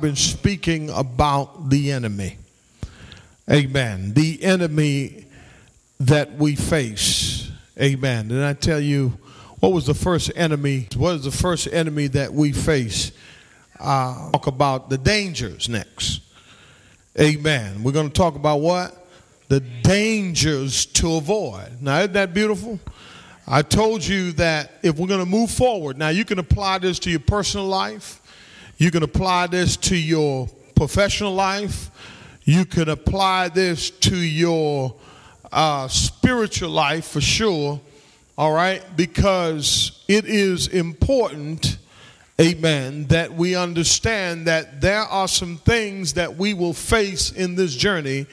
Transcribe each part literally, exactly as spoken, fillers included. I've been speaking about the enemy. Amen. The enemy that we face. Amen. And I tell you, what was the first enemy? What is the first enemy that we face? Uh, talk about the dangers next. Amen. We're going to talk about what? The dangers to avoid. Now, isn't that beautiful? I told you that if we're going to move forward, now you can apply this to your personal life. You can apply this to your professional life. You can apply this to your uh, spiritual life for sure, all right, because it is important, amen, that we understand that there are some things that we will face in this journey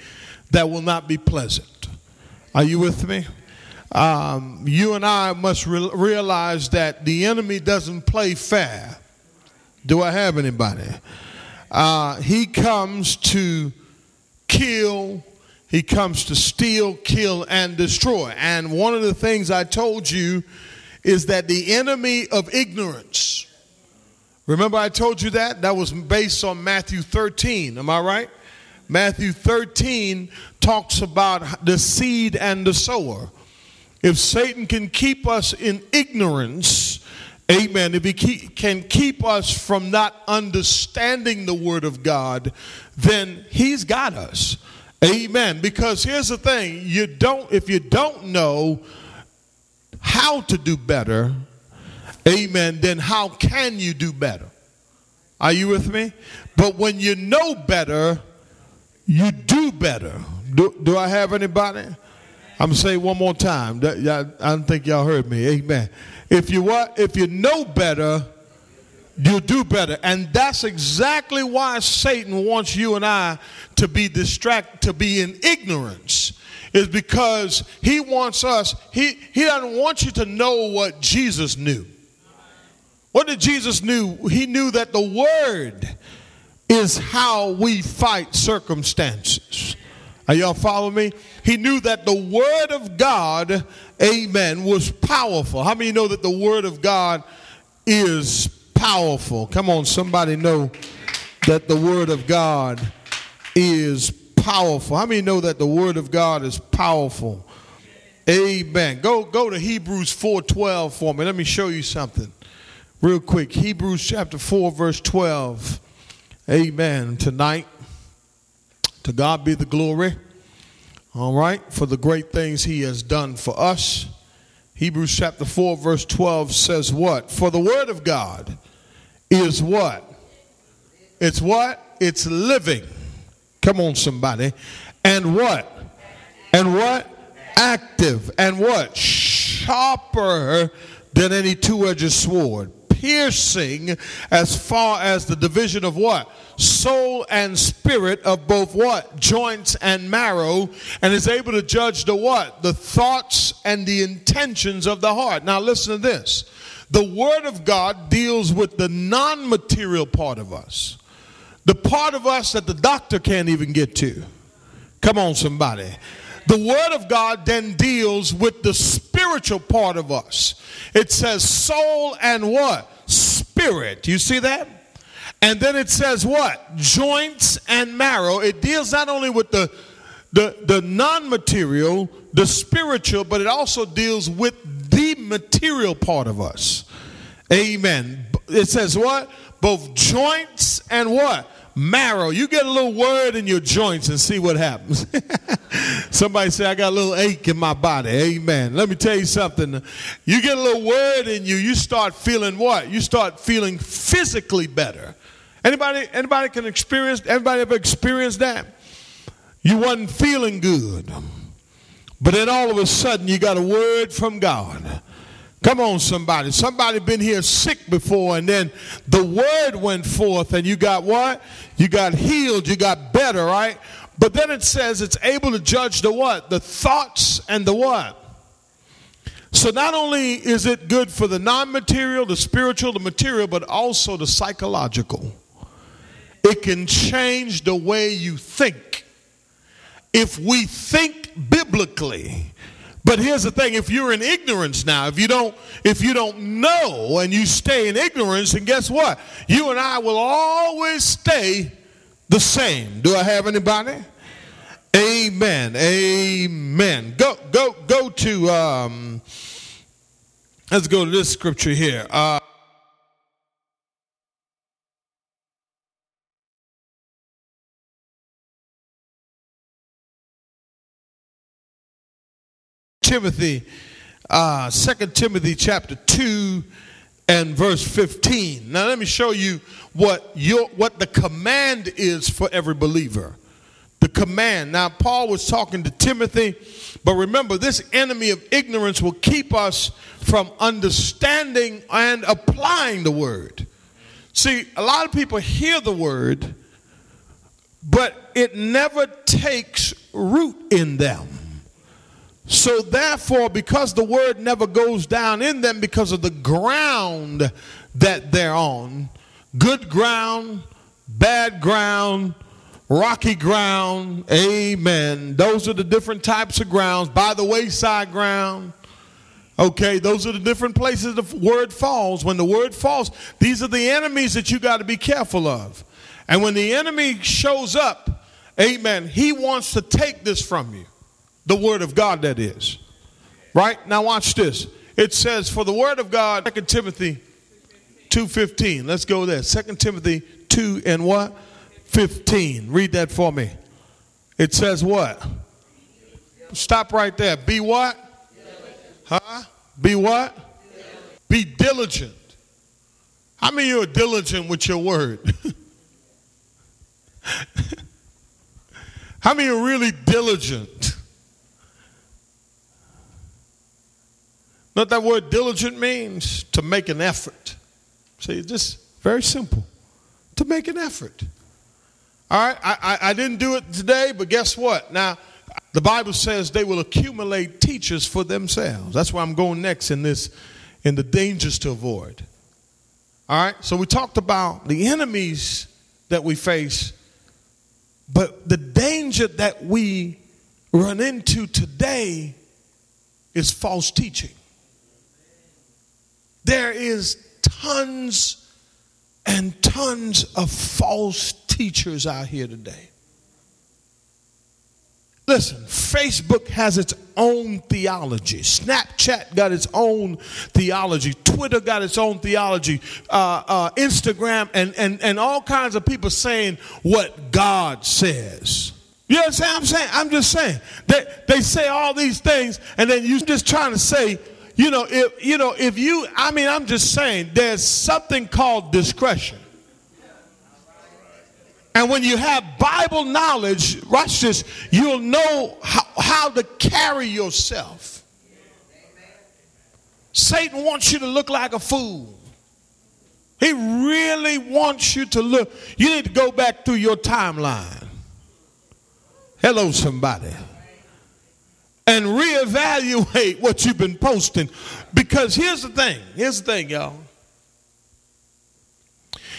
that will not be pleasant. Are you with me? Um, you and I must re- realize that the enemy doesn't play fair. Do I have anybody? Uh, he comes to kill. He comes to steal, kill, and destroy. And one of the things I told you is that the enemy of ignorance. Remember I told you that? That was based on Matthew thirteen. Am I right? Matthew thirteen talks about the seed and the sower. If Satan can keep us in ignorance, amen, if he keep, can keep us from not understanding the word of God, then he's got us. Amen. Because here's the thing, you don't, if you don't know how to do better, amen, then how can you do better? Are you with me? But when you know better, you do better. Do, do I have anybody? I'm going to say it one more time. I don't think y'all heard me. Amen. If you what? If you know better, you do better. And that's exactly why Satan wants you and I to be distracted, to be in ignorance, is because he wants us, he, he doesn't want you to know what Jesus knew. What did Jesus knew? He knew that the word is how we fight circumstances. Are y'all following me? He knew that the word of God, amen, was powerful. How many know that the word of God is powerful? Come on, somebody know that the word of God is powerful. How many know that the word of God is powerful? Amen. Go go to Hebrews four twelve for me. Let me show you something real quick. Hebrews chapter four, verse twelve. Amen. Tonight, to God be the glory. All right, for the great things he has done for us. Hebrews chapter four, verse twelve says what? For the word of God is what? It's what? It's living. Come on, somebody. And what? And what? Active. And what? Sharper than any two-edged sword. Piercing as far as the division of what? Soul and spirit, of both what? Joints and marrow, and is able to judge the what? The thoughts and the intentions of the heart. Now listen to this. The word of God deals with the non-material part of us. The part of us that the doctor can't even get to. Come on, somebody. The word of God then deals with the spiritual part of us. It says soul and what? Spirit. You see that? And then it says what? Joints and marrow. It deals not only with the, the, the non-material, the spiritual, but it also deals with the material part of us. Amen. It says what? Both joints and what? Marrow. You get a little word in your joints and see what happens. Somebody say, I got a little ache in my body. Amen. Let me tell you something. You get a little word in you, you start feeling what? You start feeling physically better. Anybody, anybody can experience, everybody ever experienced that? You wasn't feeling good, but then all of a sudden you got a word from God. Come on, somebody. Somebody been here sick before, and then the word went forth, and you got what? You got healed. You got better, right? But then it says it's able to judge the what? The thoughts and the what? So not only is it good for the non-material, the spiritual, the material, but also the psychological. It can change the way you think. If we think biblically, But here's the thing, if you're in ignorance now, if you don't if you don't know and you stay in ignorance, and guess what? You and I will always stay the same. Do I have anybody? Amen. Amen. Go go go to um let's go to this scripture here. Uh Timothy, uh, Second Timothy chapter two and verse fifteen. Now let me show you what your what the command is for every believer. The command. Now Paul was talking to Timothy, but remember, this enemy of ignorance will keep us from understanding and applying the word. See, a lot of people hear the word, but it never takes root in them. So therefore, because the word never goes down in them because of the ground that they're on, good ground, bad ground, rocky ground, amen. Those are the different types of grounds, by the wayside ground. Okay, those are the different places the word falls. When the word falls, these are the enemies that you got to be careful of. And when the enemy shows up, amen, he wants to take this from you. The word of God, that is. Right? Now watch this. It says, for the word of God, Second Timothy two fifteen. Let's go there. Second Timothy two and what? fifteen. Read that for me. It says what? Stop right there. Be what? Huh? Be what? Be diligent. How many of you are diligent with your word? How many are really diligent? What that word diligent means? To make an effort. See, just very simple. To make an effort. All right, I, I, I didn't do it today, but guess what? Now, the Bible says they will accumulate teachers for themselves. That's where I'm going next in this, in the dangers to avoid. All right, so we talked about the enemies that we face, but the danger that we run into today is false teaching. There is tons and tons of false teachers out here today. Listen, Facebook has its own theology. Snapchat got its own theology. Twitter got its own theology. Uh, uh, Instagram and, and, and all kinds of people saying what God says. You understand what I'm saying? I'm just saying. They, they say all these things, and then you're just trying to say, You know, if you know, if you, I mean, I'm just saying, there's something called discretion. And when you have Bible knowledge, watch this, you'll know how, how to carry yourself. Satan wants you to look like a fool. He really wants you to look. You need to go back through your timeline. Hello, somebody. And reevaluate what you've been posting. Because here's the thing. Here's the thing, y'all.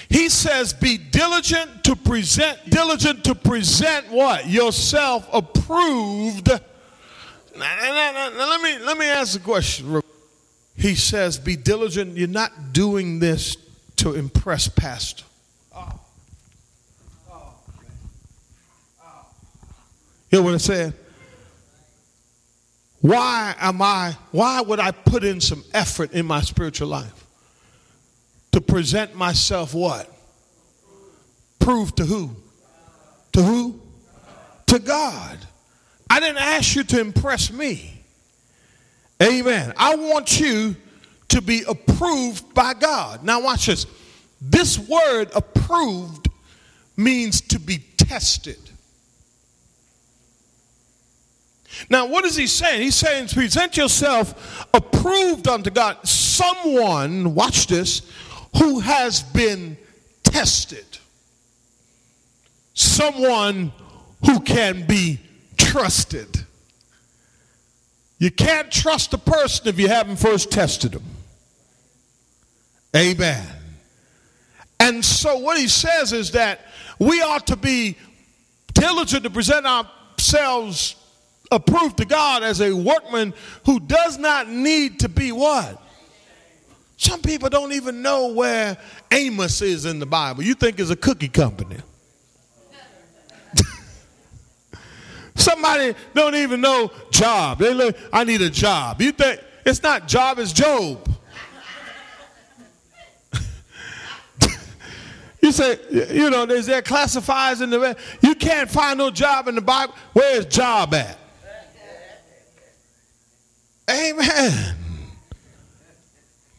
He says, be diligent to present, diligent to present what? Yourself approved. Now, now, now, now, let me, let me ask the question. He says, be diligent. You're not doing this to impress pastor. Oh. Oh. Oh. You know what I said? Why am I, why would I put in some effort in my spiritual life? To present myself what? Prove to who? To who? To God. I didn't ask you to impress me. Amen. I want you to be approved by God. Now watch this. This word approved means to be tested. Now, what is he saying? He's saying, present yourself approved unto God. Someone, watch this, who has been tested. Someone who can be trusted. You can't trust a person if you haven't first tested them. Amen. And so what he says is that we ought to be diligent to present ourselves approved to God as a workman who does not need to be what? Some people don't even know where Amos is in the Bible. You think it's a cookie company. Somebody don't even know Job. They look, I need a job. You think it's not Job, it's Job. You say, you know, there's there classifiers in the, you can't find no job in the Bible. Where's Job at? Amen.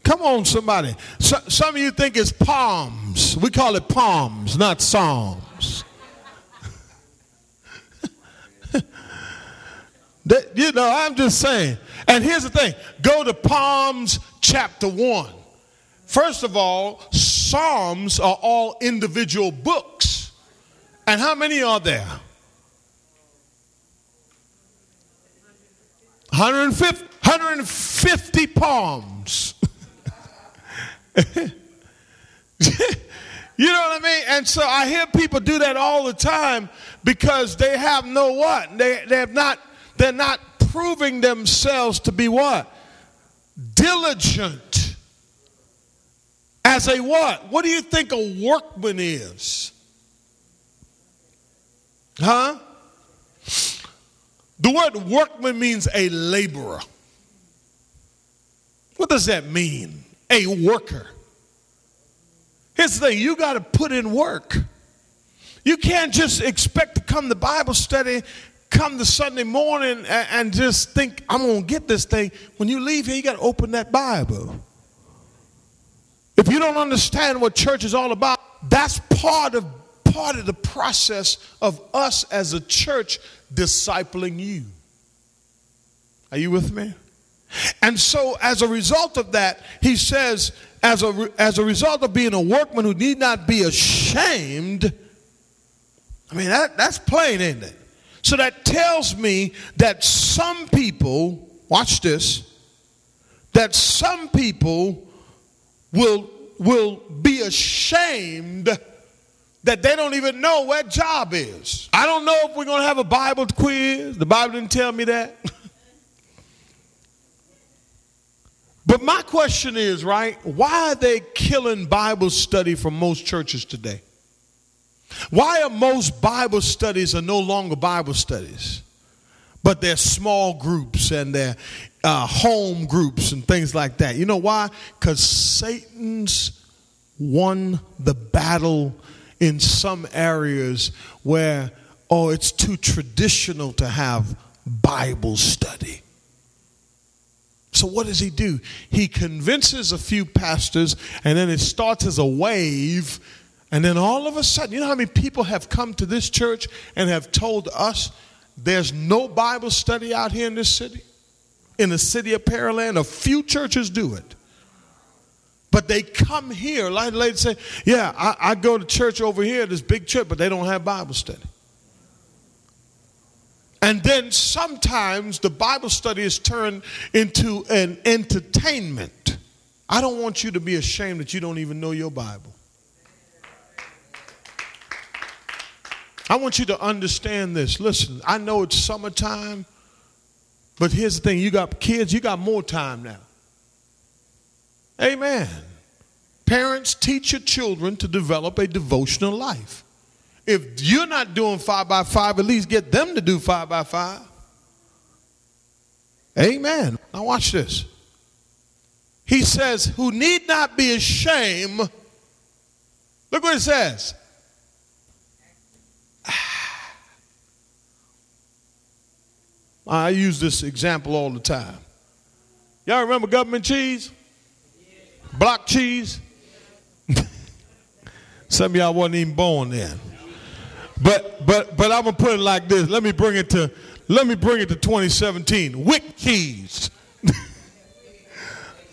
Come on, somebody. So, some of you think it's palms. We call it palms, not psalms. That, you know, I'm just saying. And here's the thing. Go to Palms chapter one. First of all, Psalms are all individual books. And how many are there? one hundred fifty, one hundred fifty palms. You know what I mean? And so I hear people do that all the time because they have no what? They they have not they're not proving themselves to be what? Diligent. As a what? What do you think a workman is? Huh? The word workman means a laborer. What does that mean? A worker. Here's the thing, you got to put in work. You can't just expect to come to Bible study, come to Sunday morning, and, and just think, I'm going to get this thing. When you leave here, you got to open that Bible. If you don't understand what church is all about, that's part of, part of the process of us as a church discipling you. Are you with me? And so as a result of that, he says, as a, as a result of being a workman who need not be ashamed, I mean, that, that's plain, ain't it? So that tells me that some people, watch this, that some people will, will be ashamed that they don't even know where Job is. I don't know if we're going to have a Bible quiz. The Bible didn't tell me that. But my question is, right, why are they killing Bible study from most churches today? Why are most Bible studies are no longer Bible studies, but they're small groups and they're uh, home groups and things like that? You know why? Because Satan's won the battle in some areas where, oh, it's too traditional to have Bible study. So what does he do? He convinces a few pastors, and then it starts as a wave, and then all of a sudden, you know how many people have come to this church and have told us there's no Bible study out here in this city? In the city of Pearland, a few churches do it. But they come here, like the lady said, yeah, I, I go to church over here, this big church, but they don't have Bible study. And then sometimes the Bible study is turned into an entertainment. I don't want you to be ashamed that you don't even know your Bible. I want you to understand this. Listen, I know it's summertime, but here's the thing. You got kids, you got more time now. Amen. Parents, teach your children to develop a devotional life. If you're not doing five by five, at least get them to do five by five. Amen. Now watch this. He says, who need not be ashamed. Look what it says. I use this example all the time. Y'all remember government cheese? Block cheese? Some of y'all wasn't even born then. But but but I'm gonna put it like this. Let me bring it to let me bring it to twenty seventeen. Wick cheese.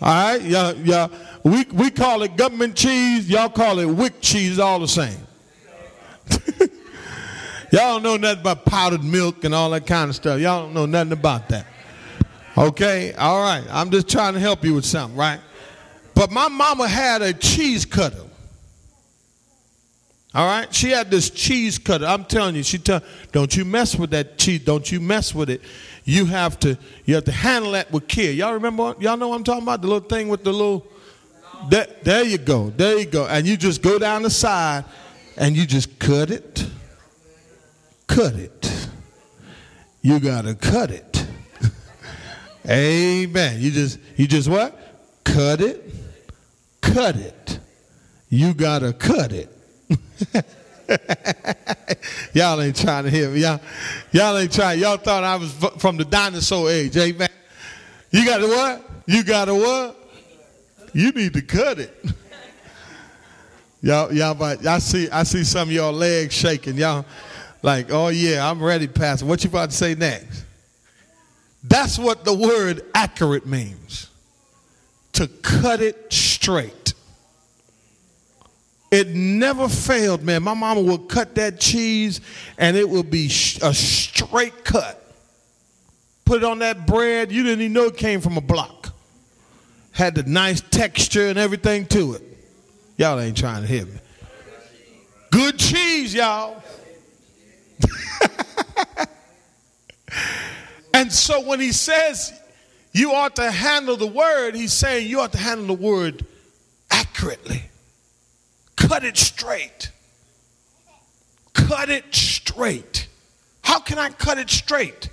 All right, y'all, y'all we we call it government cheese, y'all call it wick cheese, all the same. Y'all don't know nothing about powdered milk and all that kind of stuff. Y'all don't know nothing about that. Okay, all right. I'm just trying to help you with something, right? But my mama had a cheese cutter. All right? She had this cheese cutter. I'm telling you, she tell, don't you mess with that cheese. Don't you mess with it. You have to you have to handle that with care. Y'all remember? Y'all know what I'm talking about? The little thing with the little, there, there you go. There you go. And you just go down the side and you just cut it. Cut it. You got to cut it. Amen. You just, you just what? Cut it. Cut it. You got to cut it. Y'all ain't trying to hear me. Y'all, y'all ain't trying. Y'all thought I was from the dinosaur age. Amen. You got to what? You got to what? You need to cut it. Y'all, y'all, I see, I see some of y'all legs shaking. Y'all like, oh yeah, I'm ready, Pastor. What you about to say next? That's what the word accurate means. To cut it straight. It never failed, man. My mama would cut that cheese and it would be a straight cut. Put it on that bread. You didn't even know it came from a block. Had the nice texture and everything to it. Y'all ain't trying to hear me. Good cheese, y'all. And so when he says you ought to handle the word, he's saying you ought to handle the word accurately. Cut it straight. Cut it straight. How can I cut it straight?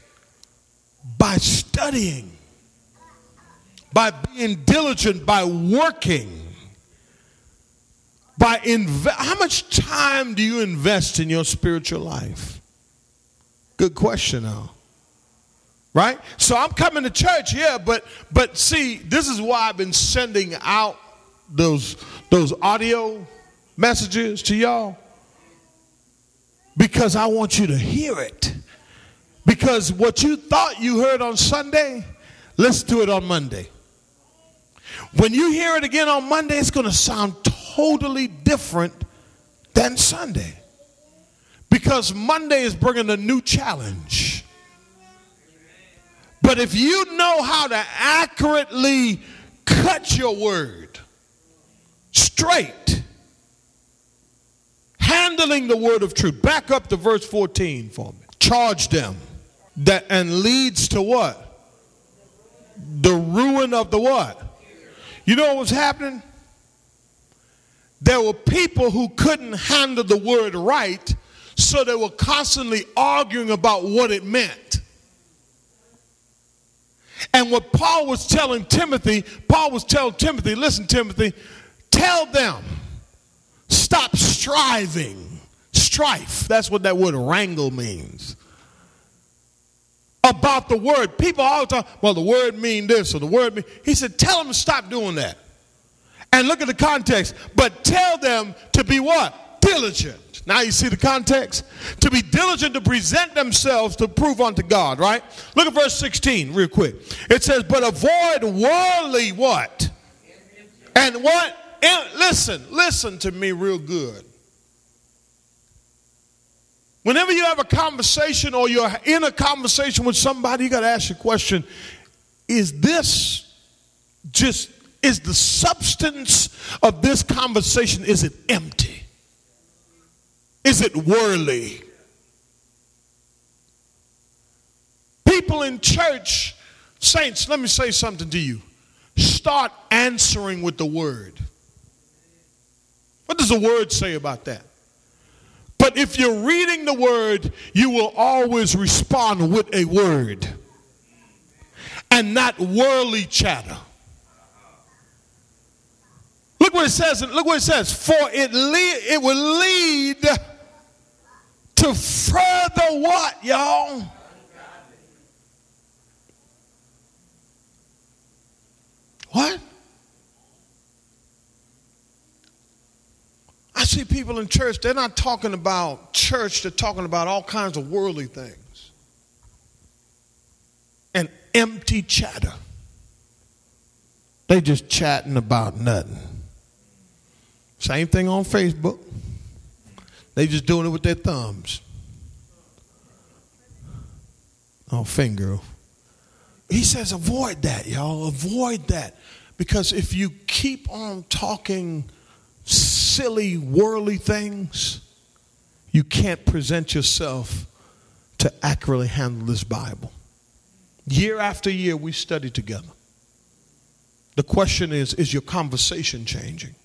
By studying. By being diligent. By working. By inve- How much time do you invest in your spiritual life? Good question now. Right? So I'm coming to church, yeah, but but see, this is why I've been sending out those those audio messages to y'all. Because I want you to hear it. Because what you thought you heard on Sunday, listen to it on Monday. When you hear it again on Monday, it's going to sound totally different than Sunday. Because Monday is bringing a new challenge. But if you know how to accurately cut your word straight, handling the word of truth, back up to verse fourteen for me. Charge them that and leads to what? The ruin of the what? You know what was happening? There were people who couldn't handle the word right, so they were constantly arguing about what it meant. And what Paul was telling Timothy, Paul was telling Timothy, listen, Timothy, tell them, stop striving, strife. That's what that word wrangle means. About the word. People all the time, well, the word mean this or the word mean. He said, tell them to stop doing that. And look at the context. But tell them to be what? Diligent. Now you see the context? To be diligent to present themselves to prove unto God, right? Look at verse sixteen real quick. It says, but avoid worldly what? And what? Listen, listen to me real good. Whenever you have a conversation or you're in a conversation with somebody, you got to ask your question, is this just, is the substance of this conversation, is it empty? Is it worldly? People in church, saints, let me say something to you. Start answering with the word. What does the word say about that? But if you're reading the word, you will always respond with a word and not worldly chatter. Look what it says. Look what it says. For it lead, it will lead to further what, y'all? What? I see people in church, they're not talking about church, they're talking about all kinds of worldly things. And empty chatter. They just chatting about nothing. Same thing on Facebook. They just doing it with their thumbs. Oh, finger. He says avoid that, y'all. Avoid that. Because if you keep on talking silly, worldly things, You can't present yourself to accurately handle this Bible. Year after year, we study together. The question is, is your conversation changing?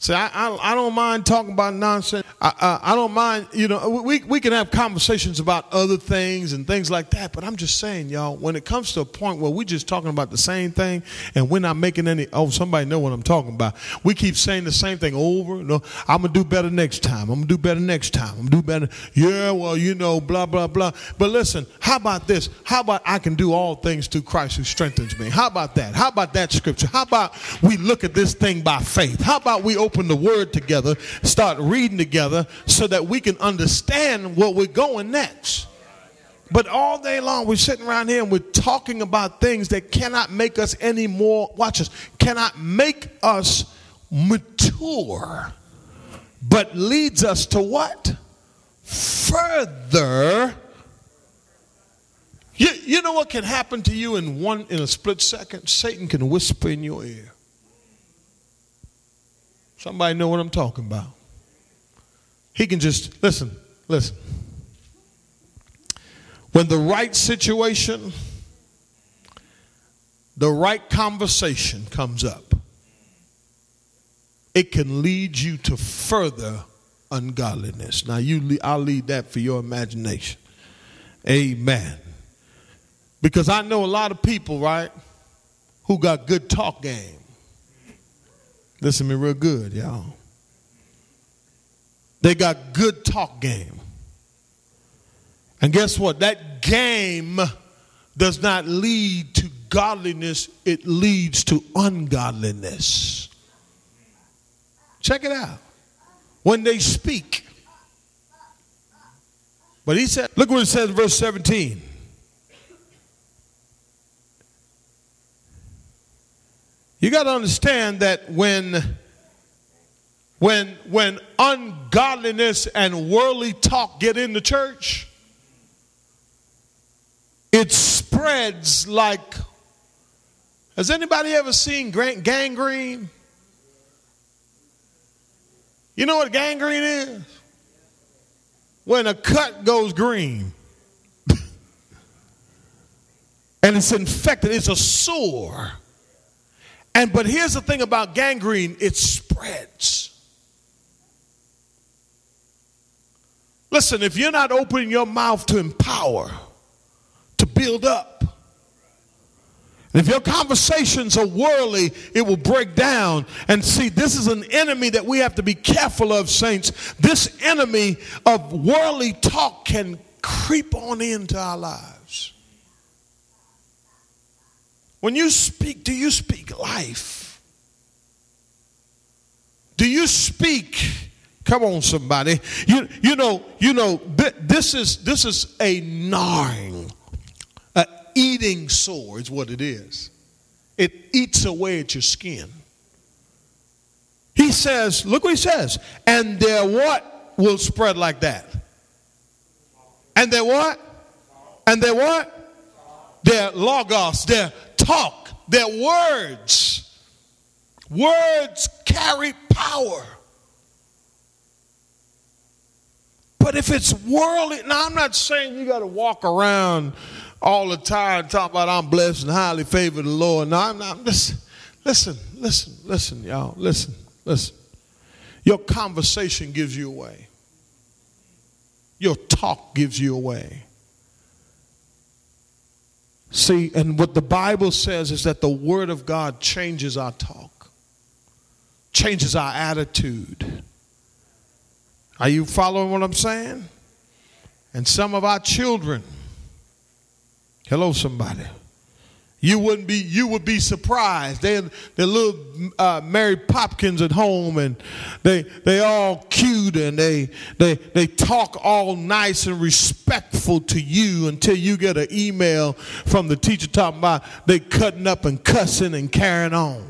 See, I, I, I don't mind talking about nonsense. I, I, I don't mind, you know, we, we can have conversations about other things and things like that. But I'm just saying, y'all, when it comes to a point where we're just talking about the same thing and we're not making any, oh, somebody know what I'm talking about. We keep saying the same thing over. No, I'm going to do better next time. I'm going to do better next time. I'm going to do better. Yeah, well, you know, blah, blah, blah. But listen, how about this? How about I can do all things through Christ who strengthens me? How about that? How about that scripture? How about we look at this thing by faith? How about we open Open the word together, start reading together so that we can understand where we're going next. But all day long we're sitting around here and we're talking about things that cannot make us any more, watch us, cannot make us mature, but leads us to what? Further. You, you know what can happen to you in one, in a split second? Satan can whisper in your ear. Somebody know what I'm talking about. He can just, listen, listen. When the right situation, the right conversation comes up, it can lead you to further ungodliness. Now, you, I'll leave that for your imagination. Amen. Because I know a lot of people, right, who got good talk game. Listen to me real good, y'all. They got good talk game. And guess what? That game does not lead to godliness. It leads to ungodliness. Check it out. When they speak. But he said, look what it says in verse seventeen. You got to understand that when, when, when ungodliness and worldly talk get in the church, it spreads like, has anybody ever seen gangrene? You know what gangrene is? When a cut goes green and it's infected, it's a sore. And but here's the thing about gangrene, it spreads. Listen, if you're not opening your mouth to empower, to build up, and if your conversations are worldly, it will break down. And see, this is an enemy that we have to be careful of, saints. This enemy of worldly talk can creep on into our lives. When you speak, do you speak life? Do you speak? Come on, somebody. You you know you know this is this is a gnawing, an eating sore is what it is. It eats away at your skin. He says, look what he says, and their what will spread like that. And their what? And their what? Their logos. Their talk, their words. Words carry power. But if it's worldly, now I'm not saying you got to walk around all the time talking about I'm blessed and highly favored of the Lord. No, I'm not. Listen, listen, listen, listen, y'all. Listen, listen. Your conversation gives you away. Your talk gives you away. See, and what the Bible says is that the Word of God changes our talk, changes our attitude. Are you following what I'm saying? And some of our children, hello, somebody, you wouldn't be, you would be surprised. They, they're little uh, Mary Popkins at home, and they, they all cute, and they, they, they talk all nice and respectful. Respectful to you until you get an email from the teacher talking about they cutting up and cussing and carrying on.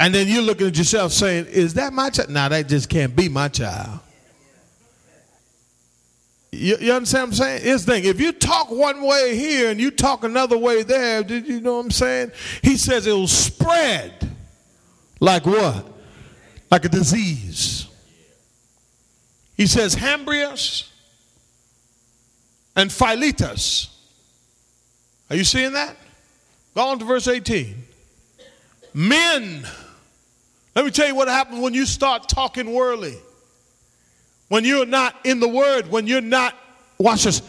And then you're looking at yourself saying, is that my child? Now, that just can't be my child. You, you understand what I'm saying? Here's the thing. If you talk one way here and you talk another way there, did you know what I'm saying? He says it will spread like what? Like a disease. He says Hambreas and Philetus. Are you seeing that? Go on to verse eighteen. Men, let me tell you what happens when you start talking worldly. When you're not in the word, when you're not, watch this,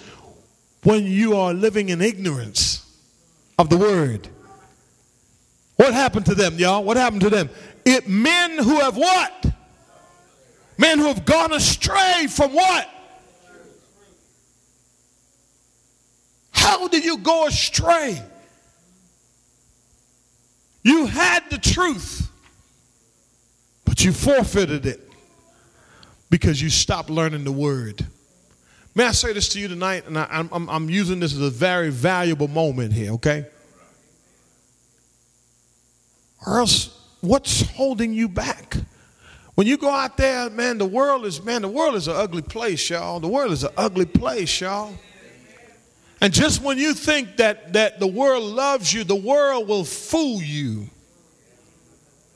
when you are living in ignorance of the word. What happened to them, y'all? What happened to them? It men who have what? Men who have gone astray from what? How did you go astray? You had the truth, but you forfeited it because you stopped learning the word. May I say this to you tonight? And I, I'm, I'm using this as a very valuable moment here, okay? Or else, what's holding you back? When you go out there, man, the world is, man, the world is an ugly place, y'all. The world is an ugly place, y'all. And just when you think that, that the world loves you, the world will fool you.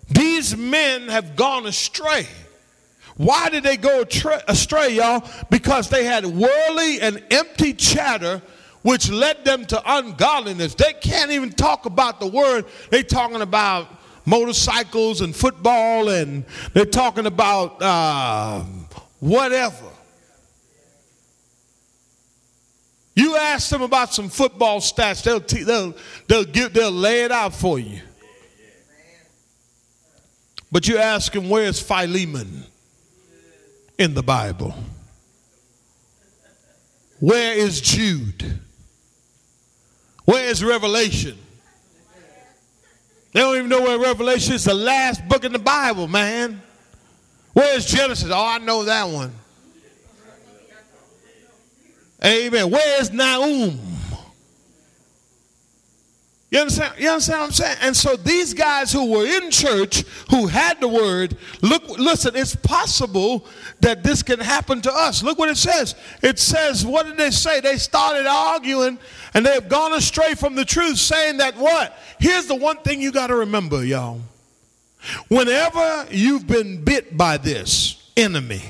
These men have gone astray. Why did they go astray, y'all? Because they had worldly and empty chatter, which led them to ungodliness. They can't even talk about the word. They're talking about motorcycles and football, and they're talking about uh, whatever. You ask them about some football stats, they'll te- they'll they'll give they'll lay it out for you. But you ask them, where's Philemon in the Bible? Where is Jude? Where is Revelation? They don't even know where Revelation is. The last book in the Bible, man. Where is Genesis? Oh, I know that one. Amen. Where is Nahum? You understand? You understand what I'm saying? And so these guys who were in church, who had the word, look, listen, it's possible that this can happen to us. Look what it says. It says, what did they say? They started arguing and they have gone astray from the truth, saying that what? Here's the one thing you got to remember, y'all. Whenever you've been bit by this enemy,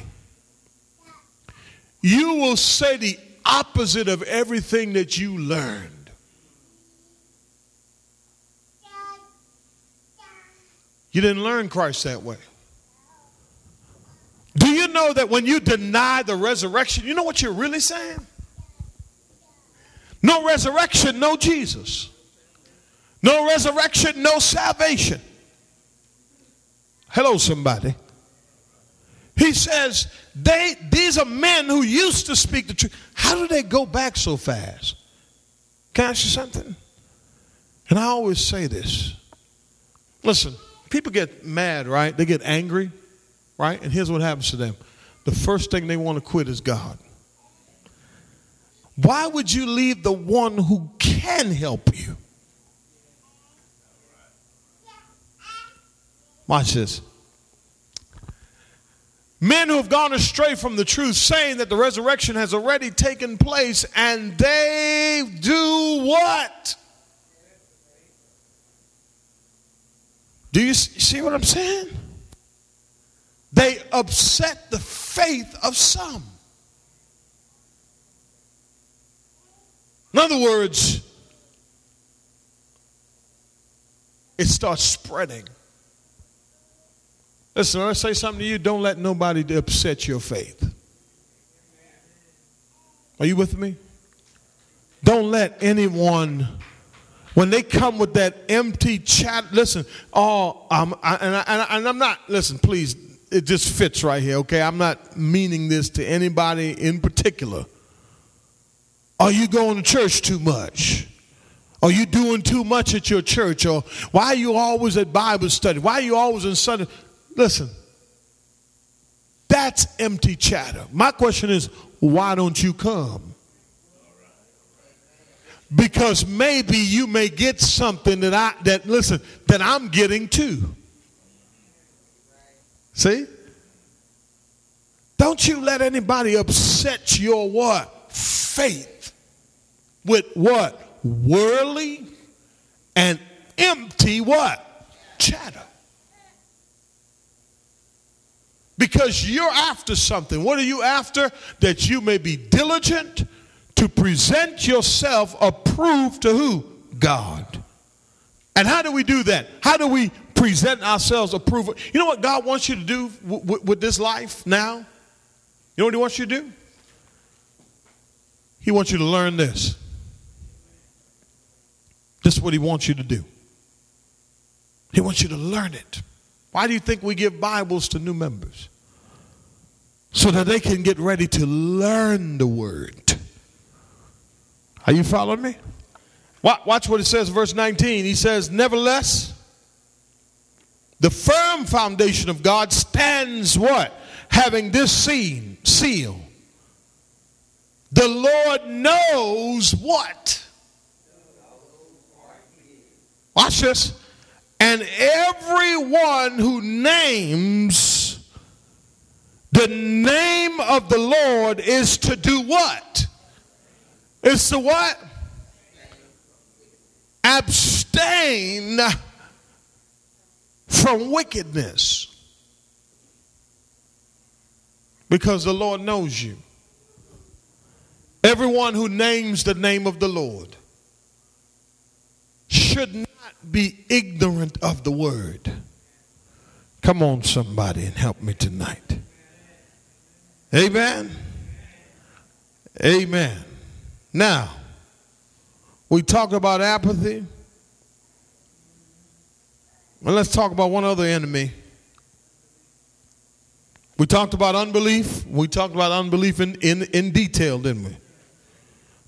you will say the opposite of everything that you learned. You didn't learn Christ that way. Do you know that when you deny the resurrection, you know what you're really saying? No resurrection, no Jesus. No resurrection, no salvation. Hello, somebody. He says, they, these are men who used to speak the truth. How do they go back so fast? Can I ask you something? And I always say this. Listen. People get mad, right? They get angry, right? And here's what happens to them. The first thing they want to quit is God. Why would you leave the one who can help you? Watch this. Men who have gone astray from the truth, saying that the resurrection has already taken place, and they do what? Do you see what I'm saying? They upset the faith of some. In other words, it starts spreading. Listen, when I say something to you, don't let nobody upset your faith. Are you with me? Don't let anyone... When they come with that empty chat, listen, oh, I'm, I, and, I, and, I, and I'm not, listen, please, it just fits right here, okay? I'm not meaning this to anybody in particular. Are you going to church too much? Are you doing too much at your church? Or why are you always at Bible study? Why are you always in Sunday? Listen, that's empty chatter. My question is, why don't you come? Because maybe you may get something that I, that listen, that I'm getting too. See? Don't you let anybody upset your what? Faith. With what? Worldly and empty what? Chatter. because you're after something. What are you after? That you may be diligent to present yourself approved to who? God. And how do we do that? How do we present ourselves approved? You know what God wants you to do w- w- with this life now? You know what he wants you to do? He wants you to learn this. This is what he wants you to do. He wants you to learn it. Why do you think we give Bibles to new members? So that they can get ready to learn the word. Are you following me? Watch what it says in verse nineteen. He says, nevertheless, the firm foundation of God stands what? Having this seal. The Lord knows what? Watch this. And everyone who names the name of the Lord is to do what? It's to what? Abstain from wickedness. Because the Lord knows you. Everyone who names the name of the Lord should not be ignorant of the word. Come on, somebody, and help me tonight. Amen. Amen. Now, we talked about apathy. Well, let's talk about one other enemy. We talked about unbelief. We talked about unbelief in, in, in detail, didn't we?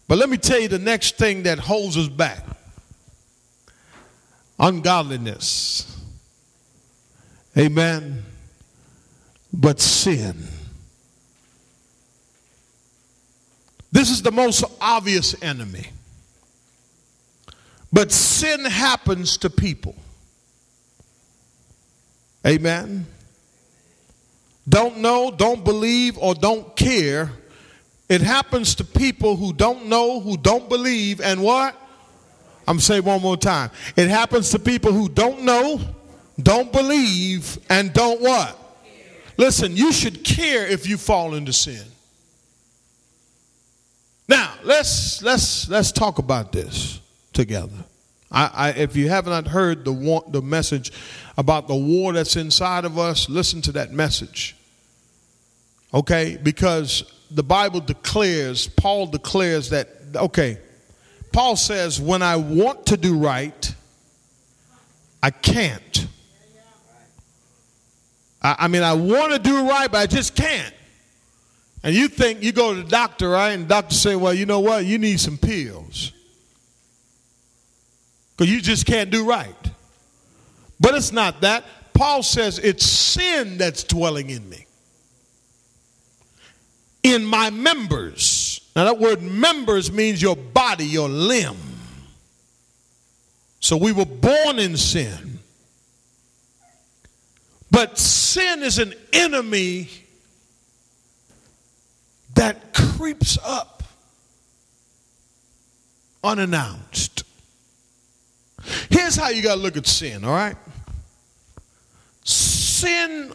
But let me tell you the next thing that holds us back. Ungodliness. Amen. But sin. This is the most obvious enemy. But sin happens to people. Amen. Don't know, don't believe, or don't care. It happens to people who don't know, who don't believe, and what? I'm going to say it one more time. It happens to people who don't know, don't believe, and don't what? Listen, you should care if you fall into sin. Now, let's let's let's talk about this together. I, I, if you have not heard the war, the message about the war that's inside of us, listen to that message. Okay? Because the Bible declares, Paul declares that, okay, Paul says, when I want to do right, I can't. I, I mean, I want to do right, but I just can't. And you think, you go to the doctor, right? And the doctor say, well, you know what? You need some pills. Because you just can't do right. But it's not that. Paul says it's sin that's dwelling in me. In my members. Now that word members means your body, your limb. So we were born in sin. But sin is an enemy that creeps up unannounced. Here's how you got to look at sin, all right? Sin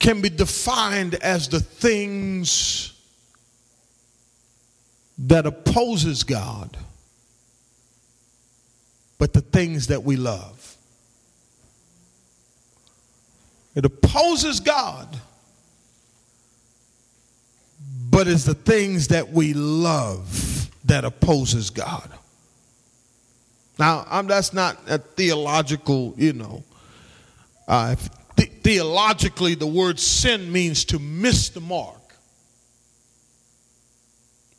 can be defined as the things that opposes God, but the things that we love. It opposes God, but it's the things that we love that opposes God. Now, I'm, that's not a theological, you know. Uh, th- theologically, the word sin means to miss the mark.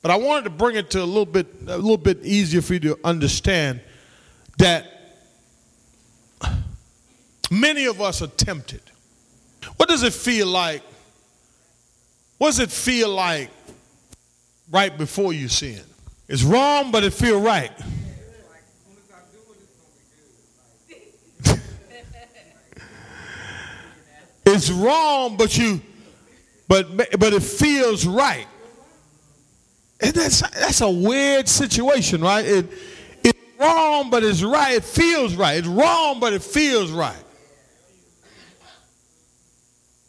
But I wanted to bring it to a little bit, a little bit easier for you to understand that many of us are tempted. What does it feel like? What does it feel like right before you sin? It's wrong, but it feels right. It's wrong, but you, but but it feels right. And that's that's a weird situation, right? It it's wrong, but it's right. It feels right. It's wrong, but it feels right.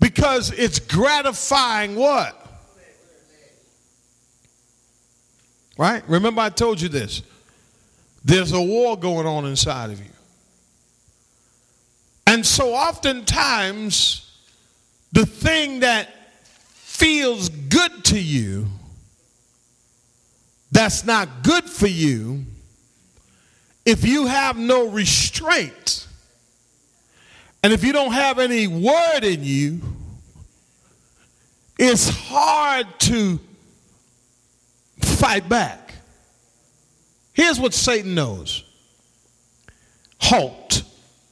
because it's gratifying what? Right? Remember I told you this. There's a war going on inside of you. And so oftentimes, the thing that feels good to you, that's not good for you, if you have no restraint, and if you don't have any word in you, it's hard to fight back. Here's what Satan knows. Halt.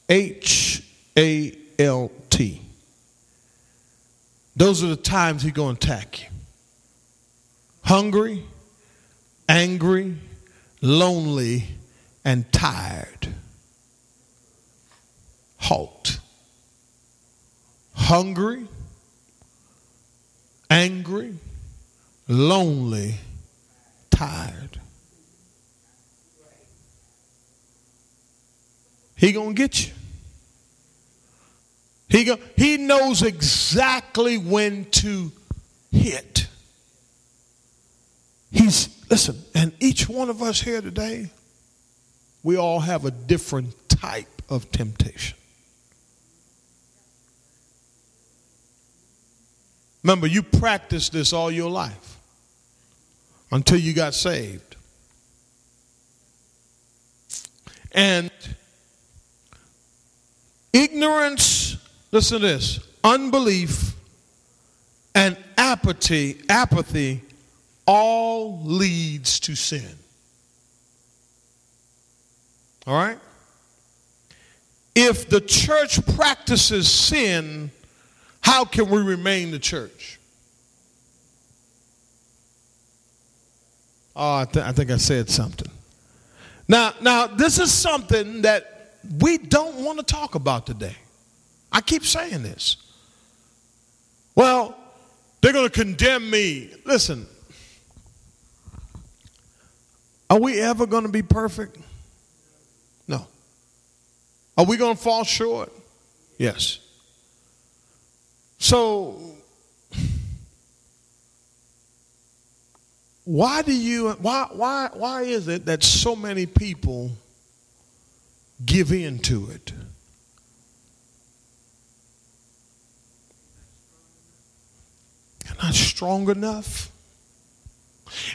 H A L T. Those are the times he's going to attack you. Hungry, angry, lonely, and tired. Halt. Hungry, angry, lonely, tired. He gonna get you. He go, he knows exactly when to hit. He's listen, and each one of us here today, we all have a different type of temptation. Remember, you practiced this all your life until you got saved. And ignorance, listen to this, unbelief and apathy, apathy all leads to sin. All right? If the church practices sin, how can we remain the church? Oh, I, th- I think I said something. Now, now, this is something that we don't want to talk about today. I keep saying this. Well, they're going to condemn me. Listen, are we ever going to be perfect? No. Are we going to fall short? Yes. So, why do you, why, why, why is it that so many people give in to it? You're not strong enough.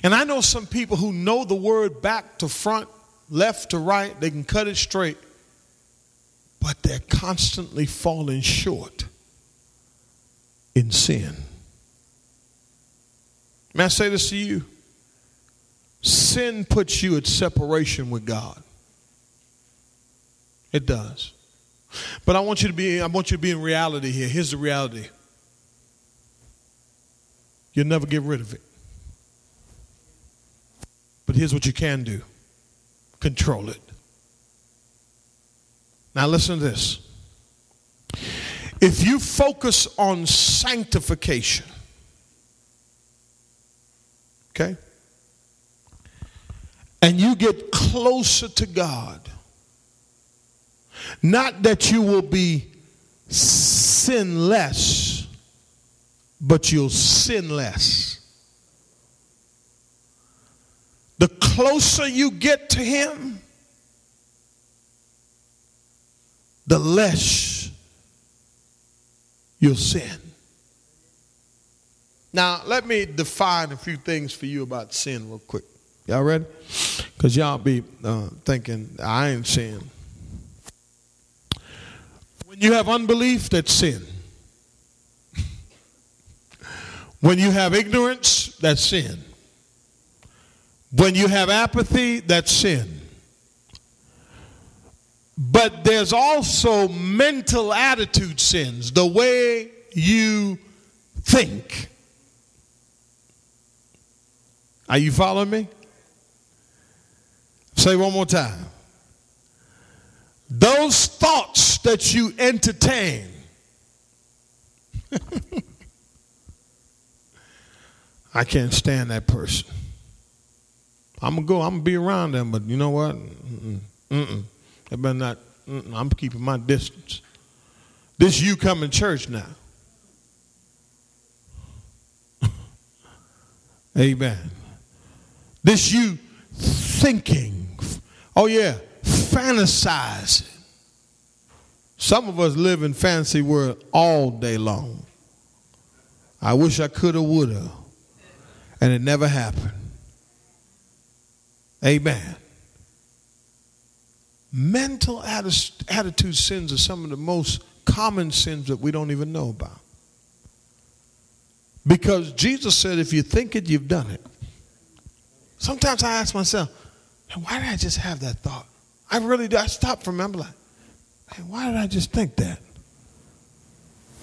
And I know some people who know the word back to front, left to right, they can cut it straight, but they're constantly falling short in sin. May I say this to you? Sin puts you at separation with God. It does. But I want you to be, I want you to be in reality here. Here's the reality. You'll never get rid of it. But here's what you can do. Control it. Now listen to this. If you focus on sanctification, okay, and you get closer to God, not that you will be sinless, but you'll sin less. The closer you get to Him, the less you'll sin. Now, let me define a few things for you about sin real quick. Y'all ready? Because y'all be uh, thinking, I ain't sin. When you have unbelief, that's sin. When you have ignorance, that's sin. When you have apathy, that's sin. But there's also mental attitude sins, the way you think. Are you following me? Say one more time. Those thoughts that you entertain. I can't stand that person. I'm going to go, I'm going to be around them, but you know what? Mm-mm. Mm-mm. I better not, I'm keeping my distance. This you come in church now. Amen. This you thinking. Oh yeah, fantasizing. Some of us live in fantasy world all day long. I wish I coulda, woulda. And it never happened. Amen. Mental atti- attitude sins are some of the most common sins that we don't even know about. Because Jesus said, if you think it, you've done it. Sometimes I ask myself, why did I just have that thought? I really do. I stop from I'm like, hey, why did I just think that?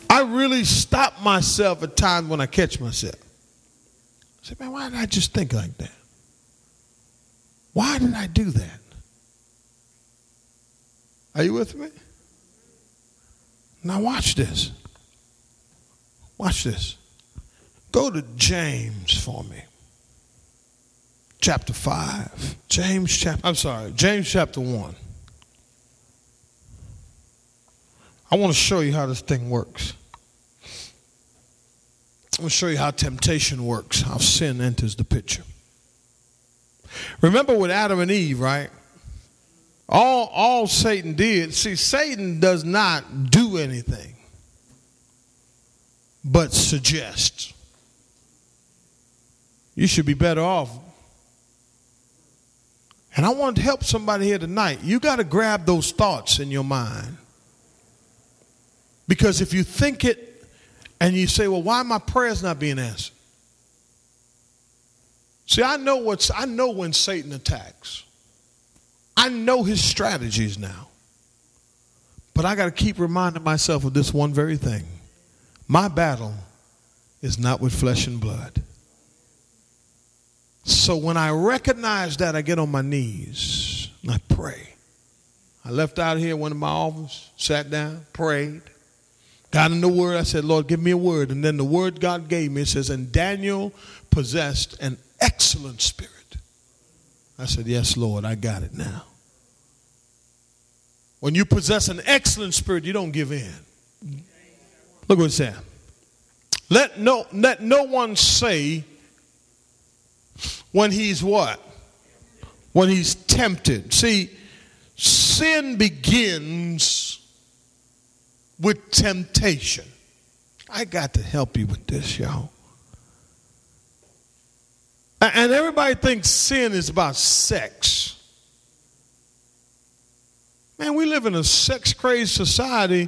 I really stop myself at times when I catch myself. I say, man, why did I just think like that? Why did I do that? Are you with me? Now watch this. Watch this. Go to James for me. Chapter five. James chapter, I'm sorry, James chapter one. I want to show you how this thing works. I'm going to show you how temptation works, how sin enters the picture. Remember with Adam and Eve, right? All, all Satan did, see, Satan does not do anything but suggest. You should be better off. And I want to help somebody here tonight. You got to grab those thoughts in your mind. Because if you think it and you say, well, why are my prayers not being answered? See, I know what's, I know when Satan attacks. I know his strategies now. But I got to keep reminding myself of this one very thing. My battle is not with flesh and blood. So when I recognize that, I get on my knees and I pray. I left out of here, went to my office, sat down, prayed. Got in the word. I said, Lord, give me a word. And then the word God gave me, it says, and Daniel possessed an excellent spirit. I said, yes, Lord, I got it now. When you possess an excellent spirit, you don't give in. Look what it said. Let no, let no one say when he's what? When he's tempted. See, sin begins with temptation. I got to help you with this, y'all. And everybody thinks sin is about sex. Man, we live in a sex-crazed society.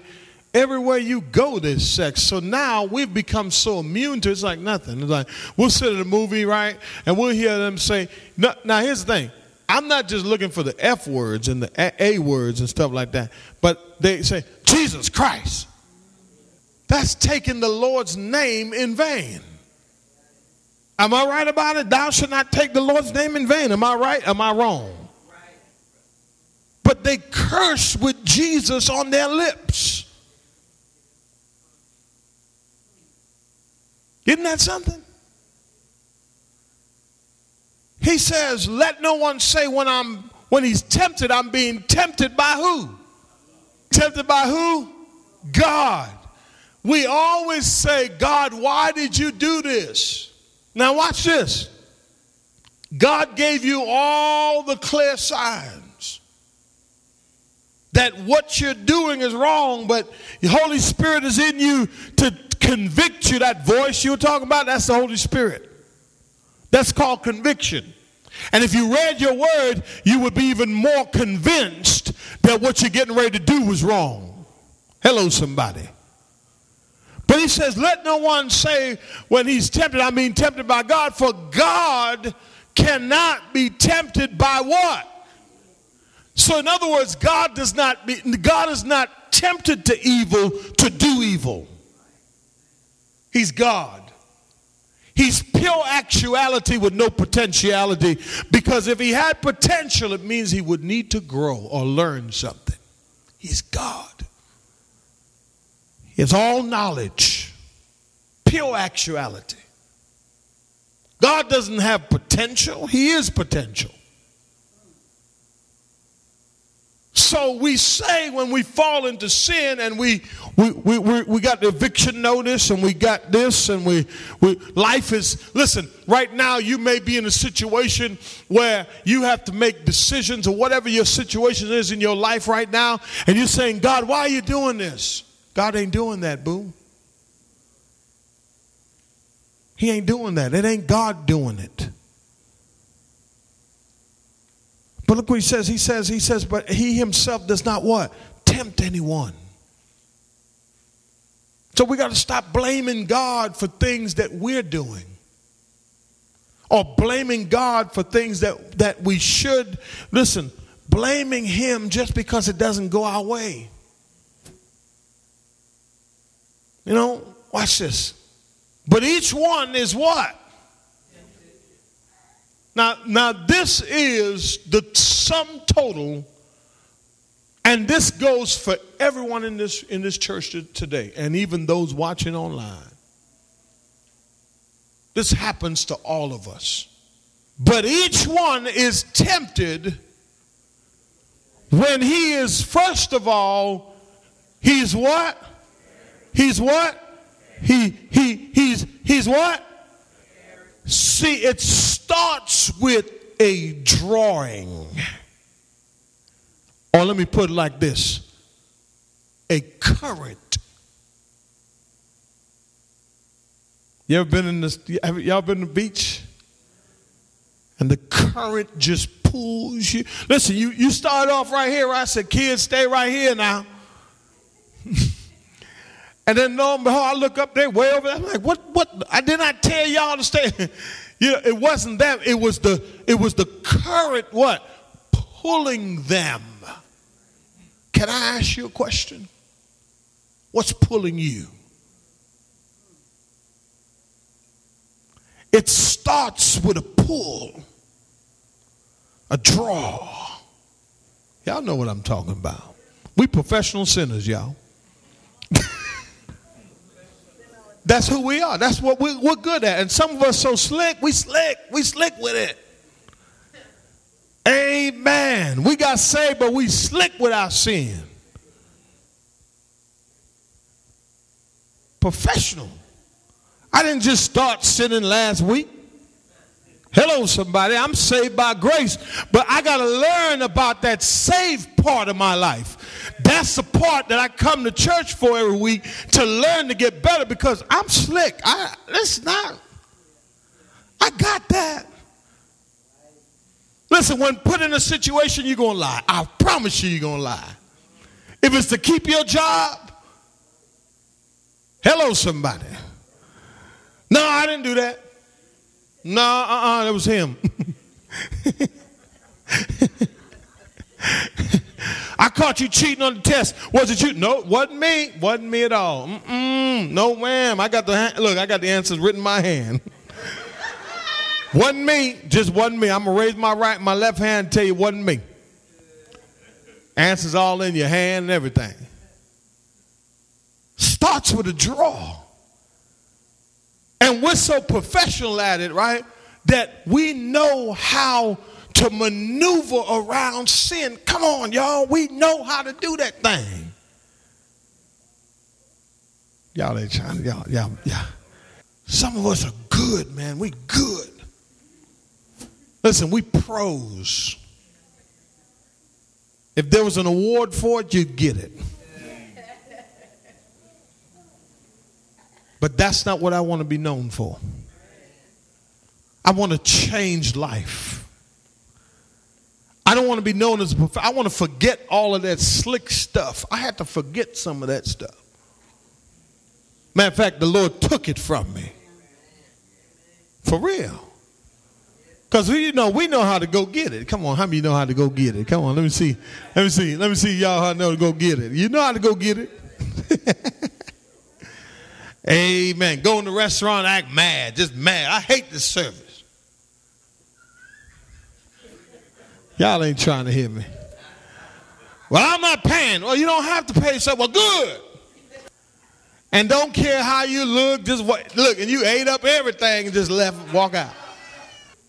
Everywhere you go, there's sex. So now we've become so immune to it, it's like nothing. It's like, we'll sit at a movie, right? And we'll hear them say, no, now here's the thing. I'm not just looking for the F words and the A words and stuff like that. But they say, Jesus Christ. That's taking the Lord's name in vain. Am I right about it? Thou shalt not take the Lord's name in vain. Am I right? Am I wrong? Right. But they curse with Jesus on their lips. Isn't that something? He says, let no one say when I'm when he's tempted, I'm being tempted by who? Tempted by who? God. We always say, God, why did you do this? Now watch this. God gave you all the clear signs that what you're doing is wrong, but the Holy Spirit is in you to convict you. That voice you were talking about, that's the Holy Spirit. That's called conviction. And if you read your word, you would be even more convinced that what you're getting ready to do was wrong. Hello, somebody. But he says, let no one say when he's tempted, I mean tempted by God, for God cannot be tempted by what? So in other words, God does not be, God is not tempted to evil to do evil. He's God. He's pure actuality with no potentiality, because if he had potential, it means he would need to grow or learn something. He's God. He has all knowledge, pure actuality. God doesn't have potential. He is potential. So we say when we fall into sin and we we we we, we got the eviction notice and we got this and we, we life is, listen, right now you may be in a situation where you have to make decisions or whatever your situation is in your life right now, and you're saying, God, why are you doing this? God ain't doing that, boo. He ain't doing that. It ain't God doing it. But look what he says. He says, he says, but he himself does not what? Tempt anyone. So we got to stop blaming God for things that we're doing, or blaming God for things that, that we should. Listen, blaming him just because it doesn't go our way. You know, watch this. But each one is what? Now, now this is the sum total, and this goes for everyone in this in this church today, and even those watching online. This happens to all of us. But each one is tempted when he is, first of all, he's what? He's what? He he he's he's what? See, it starts with a drawing. Or let me put it like this. A current. You ever been in this, have y'all been to the beach? And the current just pulls you. Listen, you, you start off right here. I said, kids, stay right here now. And then, lo and behold, I look up there, way over there. I'm like, what, what? I did not tell y'all to stay. You know, it wasn't that. It was the, it was the current, what? Pulling them. Can I ask you a question? What's pulling you? It starts with a pull, a draw. Y'all know what I'm talking about. We professional sinners, y'all. That's who we are. That's what we, we're good at. And some of us so slick, we slick. We slick with it. Amen. We got saved, but we slick with our sin. Professional. I didn't just start sinning last week. Hello, somebody. I'm saved by grace, but I got to learn about that saved part of my life. That's the part that I come to church for every week to learn to get better, because I'm slick. I that's not. I got that. Listen, when put in a situation, you're gonna lie. I promise you, you're gonna lie. If it's to keep your job, hello, somebody. No, I didn't do that. No, uh-uh, that was him. I caught you cheating on the test. Was it you? No, it wasn't me. Wasn't me at all. Mm-mm, no, ma'am. I got the look. I got the answers written in my hand. Wasn't me. Just wasn't me. I'm gonna raise my right, my left hand, and tell you wasn't me. Answers all in your hand and everything. Starts with a draw. And we're so professional at it, right, that we know how to maneuver around sin. Come on, y'all. We know how to do that thing. Y'all ain't trying to, y'all, y'all, y'all. Some of us are good, man. We good. Listen, we pros. If there was an award for it, you'd get it. But that's not what I want to be known for. I want to change life. I don't want to be known as, a, I want to forget all of that slick stuff. I had to forget some of that stuff. Matter of fact, the Lord took it from me. For real. Because we, you know, we know how to go get it. Come on, how many of you know how to go get it? Come on, let me see. Let me see. Let me see y'all how to know to go get it. You know how to go get it. Amen. Go in the restaurant, act mad, just mad. I hate this service. Y'all ain't trying to hear me. Well, I'm not paying. Well, you don't have to pay. So, well, good. And don't care how you look. Just what, look, and you ate up everything and just left, walk out.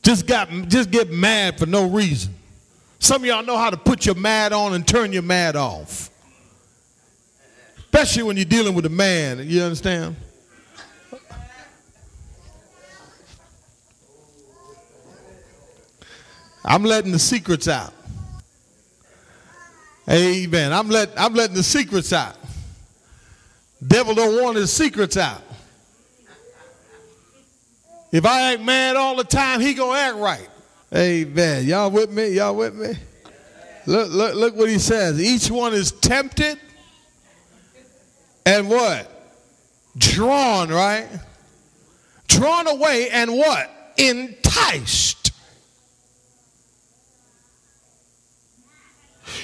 Just got, just get mad for no reason. Some of y'all know how to put your mad on and turn your mad off. Especially when you're dealing with a man, you understand? I'm letting the secrets out. Amen. I'm let I'm letting the secrets out. Devil don't want his secrets out. If I act mad all the time, he gonna act right. Amen. Y'all with me? Y'all with me? Look, look, look what he says. Each one is tempted and what? Drawn, right? Drawn away and what? Enticed.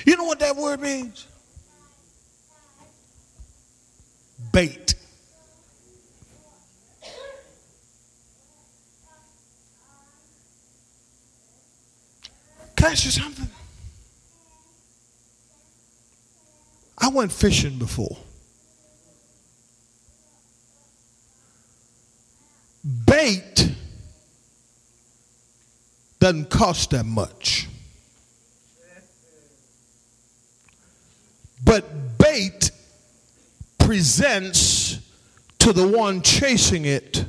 You know what that word means? Bait. Can I ask you something? I went fishing before. Bait doesn't cost that much. But bait presents to the one chasing it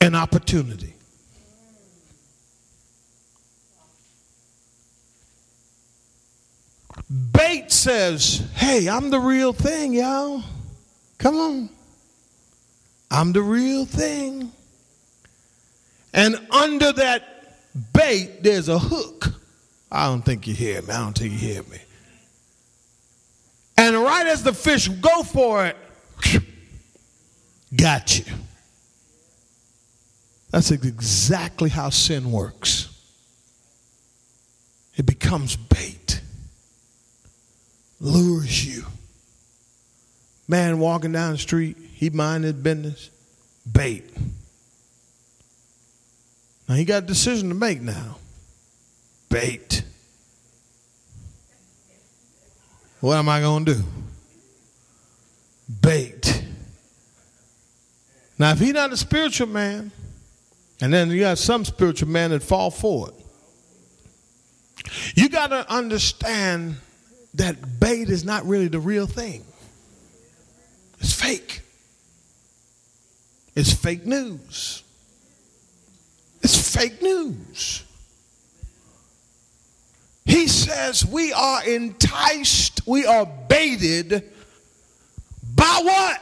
an opportunity. Bait says, hey, I'm the real thing, y'all. Come on. I'm the real thing. And under that bait, there's a hook. I don't think you hear me. I don't think you hear me. And right as the fish go for it, got you. That's exactly how sin works. It becomes bait. Lures you. Man walking down the street, he mind his business. Bait. Now he got a decision to make now. Bait. What am I going to do? Bait. Now, if he's not a spiritual man, and then you got some spiritual man that fall for it, you got to understand that bait is not really the real thing. It's fake. It's fake news. It's fake news. He says we are enticed, we are baited by what?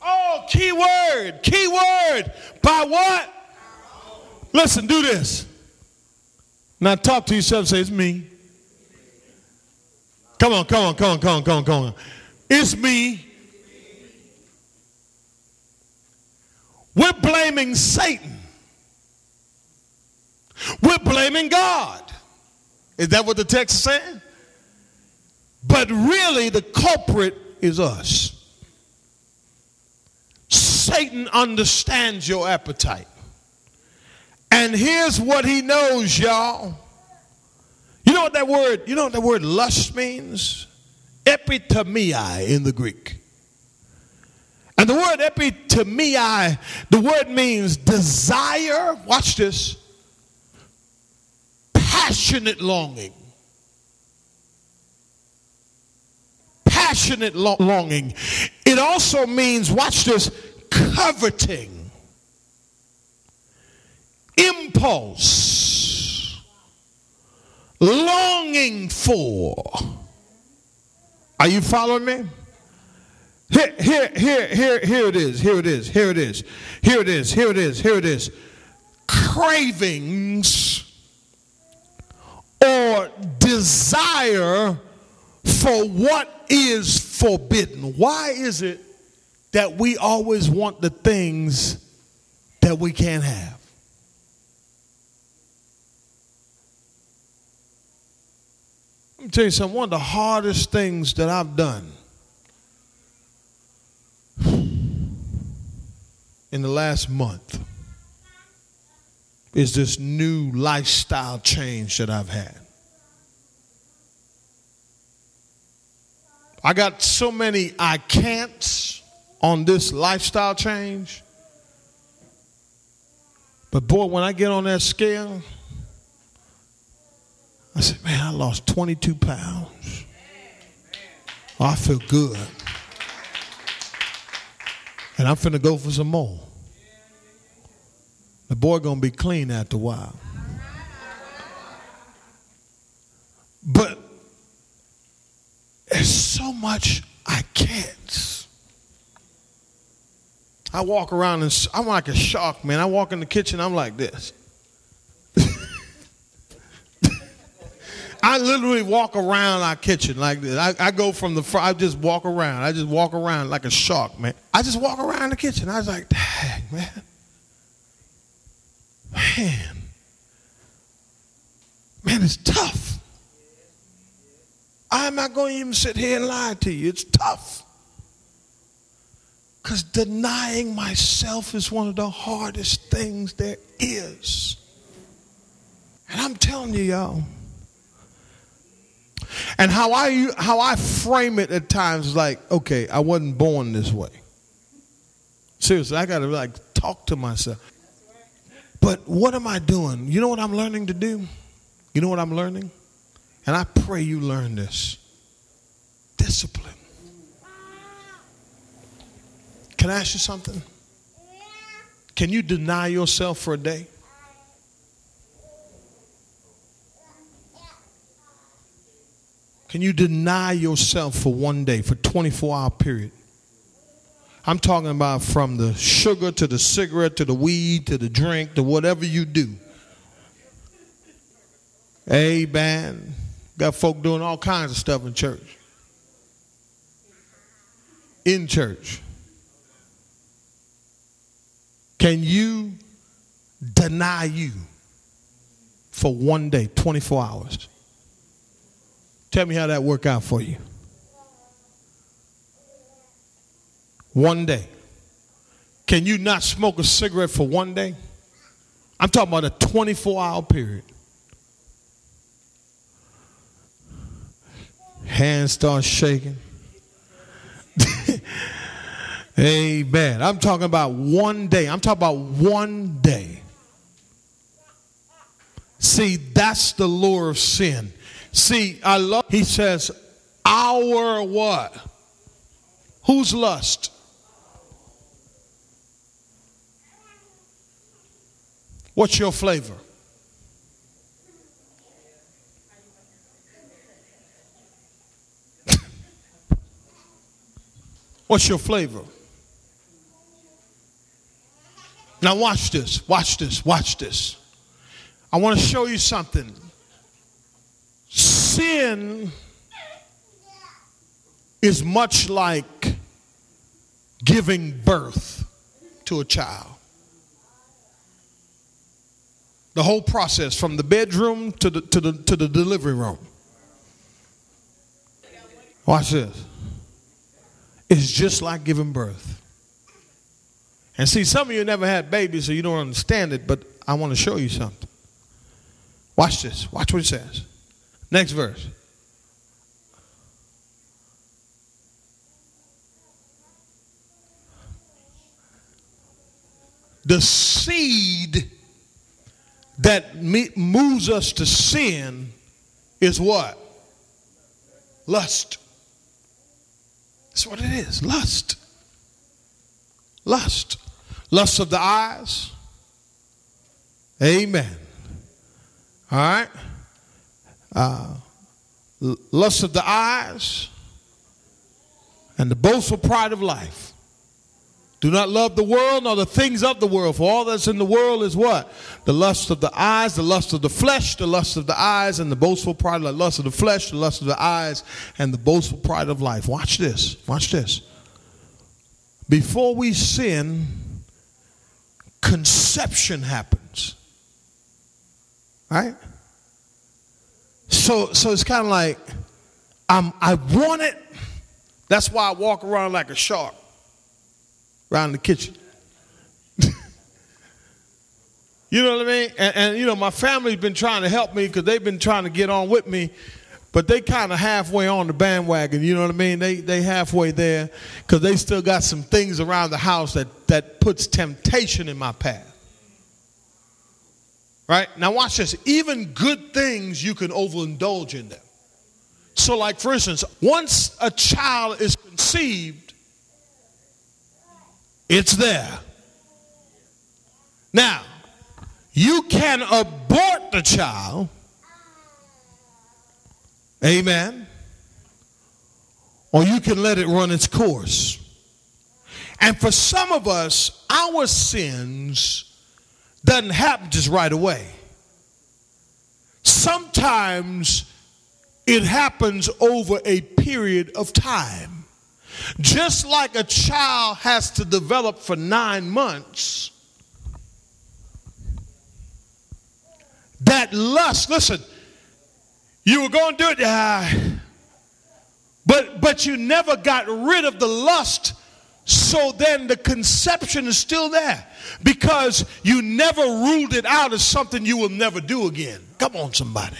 Oh, key word, key word. By what? Listen, do this. Now talk to yourself and say, it's me. Come on, come on, come on, come on, come on, come on. It's me. We're blaming Satan. We're blaming God. Is that what the text is saying? But really, the culprit is us. Satan understands your appetite. And here's what he knows, y'all. You know what that word, you know what that word lust means? Epitomai in the Greek. And the word epitomai, the word means desire. Watch this. Passionate longing. Passionate lo- longing. It also means, watch this, coveting. Impulse. Longing for. Are you following me? Here, here, here, here, here it is, here it is, here it is, here it is, here it is, here it is. Cravings. Or desire for what is forbidden. Why is it that we always want the things that we can't have? Let me tell you something. One of the hardest things that I've done in the last month is this new lifestyle change that I've had. I got so many I can'ts on this lifestyle change But boy, when I get on that scale, I said, man, I lost twenty-two pounds. Oh, I feel good. And I'm finna go for some more. The boy gonna be clean after a while. But there's so much I can't. I walk around and I'm like a shark, man. I walk in the kitchen, I'm like this. I literally walk around our kitchen like this. I, I go from the front, I just walk around. I just walk around like a shark, man. I just walk around the kitchen. I was like, dang, man. Man. Man, it's tough. I'm not going to even sit here and lie to you. It's tough. Because denying myself is one of the hardest things there is. And I'm telling you, y'all. And how I how I frame it at times is like, okay, I wasn't born this way. Seriously, I got to like talk to myself. But what am I doing? You know what I'm learning to do? You know what I'm learning? And I pray you learn this. Discipline. Can I ask you something? Can you deny yourself for a day? Can you deny yourself for one day, for twenty-four hour period? I'm talking about from the sugar to the cigarette to the weed to the drink to whatever you do. Amen. Got folk doing all kinds of stuff in church. In church. Can you deny you for one day, twenty-four hours? Tell me how that worked out for you. One day. Can you not smoke a cigarette for one day? I'm talking about a twenty-four hour period. Hands start shaking. Amen. I'm talking about one day. I'm talking about one day. See, that's the lure of sin. See, I love, he says, our what? Whose lust? What's your flavor? What's your flavor? Now watch this, watch this, watch this. I want to show you something. Sin is much like giving birth to a child. The whole process from the bedroom to the to the to the delivery room. Watch this. It's just like giving birth. And see, some of you never had babies, so you don't understand it, but I want to show you something. Watch this. Watch what it says. Next verse. The seed that me- moves us to sin is what? Lust. That's what it is. Lust. Lust. Lust of the eyes. Amen. All right. Uh, lust of the eyes and the boastful pride of life. Do not love the world nor the things of the world, for all that's in the world is what? The lust of the eyes, the lust of the flesh, the lust of the eyes and the boastful pride of life. Lust of the flesh, the lust of the eyes and the boastful pride of life. Watch this. Watch this. Before we sin, conception happens. All right? So, so it's kind of like, um, I want it. That's why I walk around like a shark around the kitchen. You know what I mean? And, and, you know, my family's been trying to help me because they've been trying to get on with me, but they kind of halfway on the bandwagon. You know what I mean? They they halfway there because they still got some things around the house that, that puts temptation in my path. Right? Now watch this. Even good things you can overindulge in them. So like for instance, once a child is conceived, it's there. Now, you can abort the child. Amen. Or you can let it run its course. And for some of us, our sins doesn't happen just right away. Sometimes it happens over a period of time. Just like a child has to develop for nine months, that lust, listen, you were going to do it, uh, but, but you never got rid of the lust. So then the conception is still there because you never ruled it out as something you will never do again. Come on, somebody.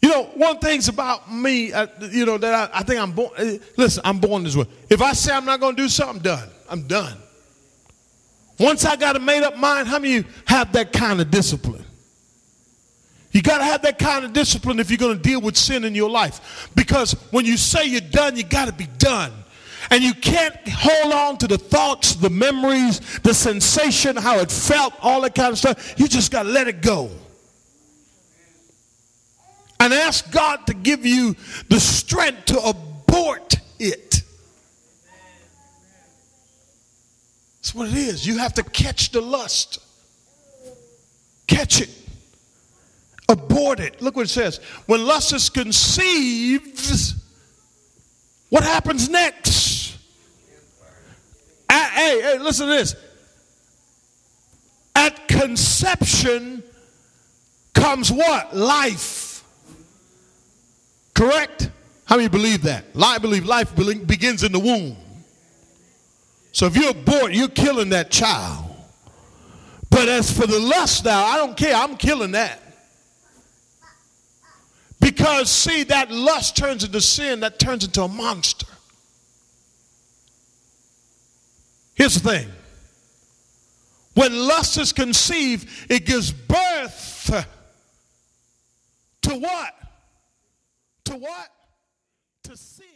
You know, one of the things about me, uh, you know, that I, I think I'm born, uh, listen, I'm born this way. If I say I'm not going to do something, I'm done. I'm done. Once I got a made up mind, how many of you have that kind of discipline? You got to have that kind of discipline if you're going to deal with sin in your life. Because when you say you're done, you got to be done. And you can't hold on to the thoughts, the memories, the sensation, how it felt, all that kind of stuff. You just got to let it go. And ask God to give you the strength to abort it. That's what it is. You have to catch the lust. Catch it. Abort it. Look what it says. When lust is conceived, what happens next? At, hey, hey, listen to this. At conception comes what? Life. Correct? How many believe that? I believe life begins in the womb. So if you abort, you're killing that child. But as for the lust now, I don't care. I'm killing that. Because, see, that lust turns into sin, that turns into a monster. Here's the thing. When lust is conceived, it gives birth to what? To what? To sin.